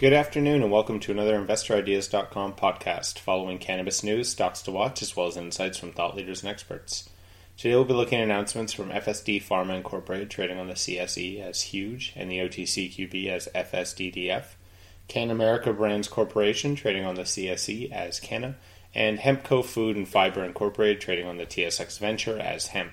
Good afternoon and welcome to another InvestorIdeas.com podcast, following cannabis news, stocks to watch, as well as insights from thought leaders and experts. Today we'll be looking at announcements from FSD Pharma Incorporated, trading on the CSE as HUGE and the OTCQB as FSDDF, CanAmerica Brands Corporation, trading on the CSE as CANA, and Hempco Food and Fiber Incorporated, trading on the TSX Venture as HEMP.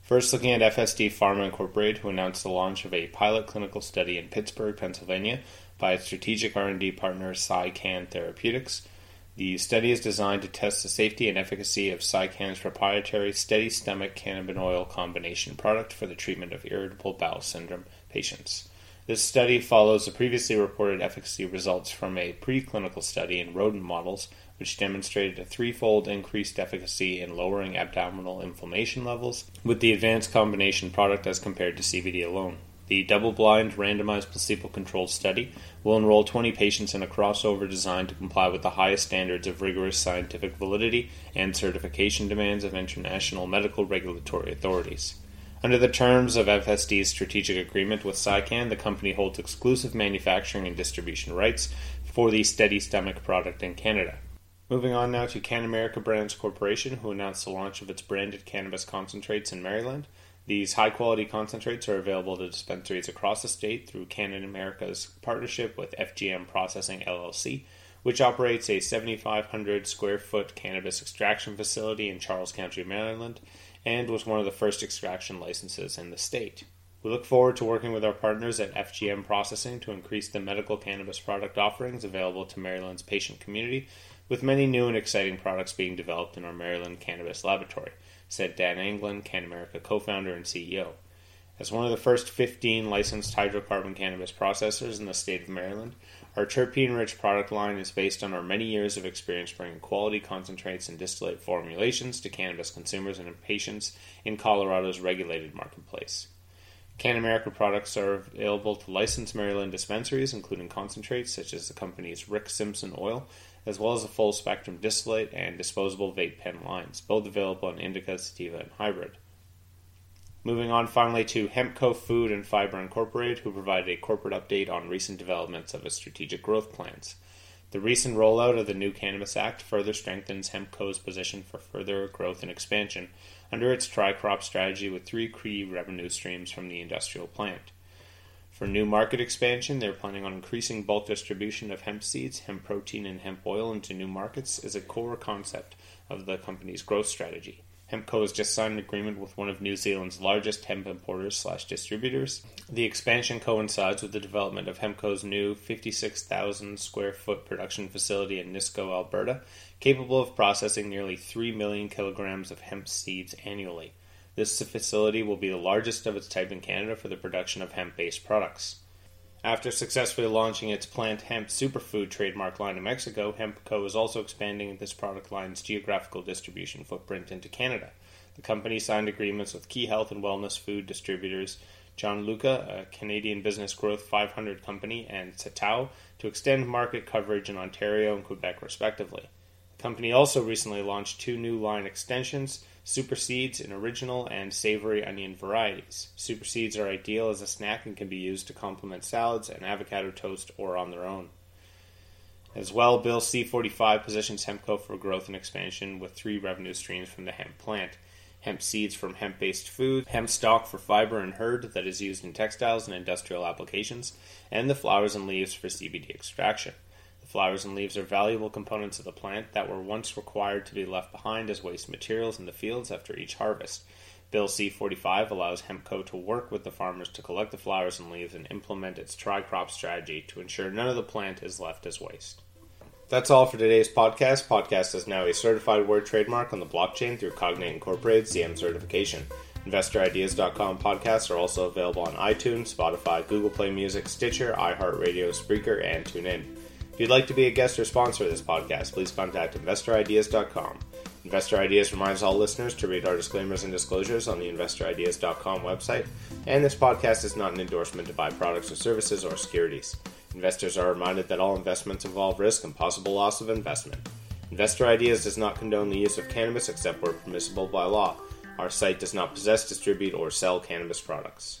First, looking at FSD Pharma Incorporated, who announced the launch of a pilot clinical study in Pittsburgh, Pennsylvania, by its strategic R&D partner SciCan Therapeutics. The study is designed to test the safety and efficacy of SciCan's proprietary steady stomach cannabinoid combination product for the treatment of irritable bowel syndrome patients. This study follows the previously reported efficacy results from a preclinical study in rodent models, which demonstrated a threefold increased efficacy in lowering abdominal inflammation levels with the advanced combination product as compared to CBD alone. The double-blind, randomized, placebo-controlled study will enroll 20 patients in a crossover designed to comply with the highest standards of rigorous scientific validity and certification demands of international medical regulatory authorities. Under the terms of FSD's strategic agreement with SciCan, the company holds exclusive manufacturing and distribution rights for the Steady Stomach product in Canada. Moving on now to CanAmerica Brands Corporation, who announced the launch of its branded cannabis concentrates in Maryland. These high-quality concentrates are available to dispensaries across the state through CanAmerica's partnership with FGM Processing, LLC, which operates a 7,500-square-foot cannabis extraction facility in Charles County, Maryland, and was one of the first extraction licenses in the state. We look forward to working with our partners at FGM Processing to increase the medical cannabis product offerings available to Maryland's patient community, with many new and exciting products being developed in our Maryland Cannabis Laboratory, said Dan Anglin, CanAmerica co-founder and CEO. As one of the first 15 licensed hydrocarbon cannabis processors in the state of Maryland, our terpene-rich product line is based on our many years of experience bringing quality concentrates and distillate formulations to cannabis consumers and patients in Colorado's regulated marketplace. CanAmerica products are available to licensed Maryland dispensaries, including concentrates such as the company's Rick Simpson Oil, as well as a full-spectrum distillate and disposable vape pen lines, both available in indica, sativa, and hybrid. Moving on finally to Hempco Food and Fiber Incorporated, who provided a corporate update on recent developments of its strategic growth plans. The recent rollout of the new Cannabis Act further strengthens Hempco's position for further growth and expansion under its tri-crop strategy with three key revenue streams from the industrial plant. For new market expansion, they're planning on increasing bulk distribution of hemp seeds, hemp protein, and hemp oil into new markets is a core concept of the company's growth strategy. Hempco has just signed an agreement with one of New Zealand's largest hemp importers/distributors. The expansion coincides with the development of Hempco's new 56,000-square-foot production facility in Nisko, Alberta, capable of processing nearly 3 million kilograms of hemp seeds annually. This facility will be the largest of its type in Canada for the production of hemp-based products. After successfully launching its Plant Hemp Superfood trademark line in Mexico, Hempco is also expanding this product line's geographical distribution footprint into Canada. The company signed agreements with key health and wellness food distributors Gianluca, a Canadian Business Growth 500 company, and Satao to extend market coverage in Ontario and Quebec, respectively. The company also recently launched two new line extensions, Superseeds in original and savory onion varieties. Superseeds are ideal as a snack and can be used to complement salads and avocado toast or on their own. As well, Bill C-45 positions Hempco for growth and expansion with three revenue streams from the hemp plant. Hemp seeds from hemp-based food, hemp stock for fiber and hurd that is used in textiles and industrial applications, and the flowers and leaves for CBD extraction. Flowers and leaves are valuable components of the plant that were once required to be left behind as waste materials in the fields after each harvest. Bill C-45 allows Hempco to work with the farmers to collect the flowers and leaves and implement its tri-crop strategy to ensure none of the plant is left as waste. That's all for today's podcast. Podcast is now a certified word trademark on the blockchain through Cognate Incorporated's CM certification. InvestorIdeas.com podcasts are also available on iTunes, Spotify, Google Play Music, Stitcher, iHeartRadio, Spreaker, and TuneIn. If you'd like to be a guest or sponsor of this podcast, please contact InvestorIdeas.com. Investor Ideas reminds all listeners to read our disclaimers and disclosures on the InvestorIdeas.com website, and this podcast is not an endorsement to buy products or services or securities. Investors are reminded that all investments involve risk and possible loss of investment. Investor Ideas does not condone the use of cannabis except where permissible by law. Our site does not possess, distribute, or sell cannabis products.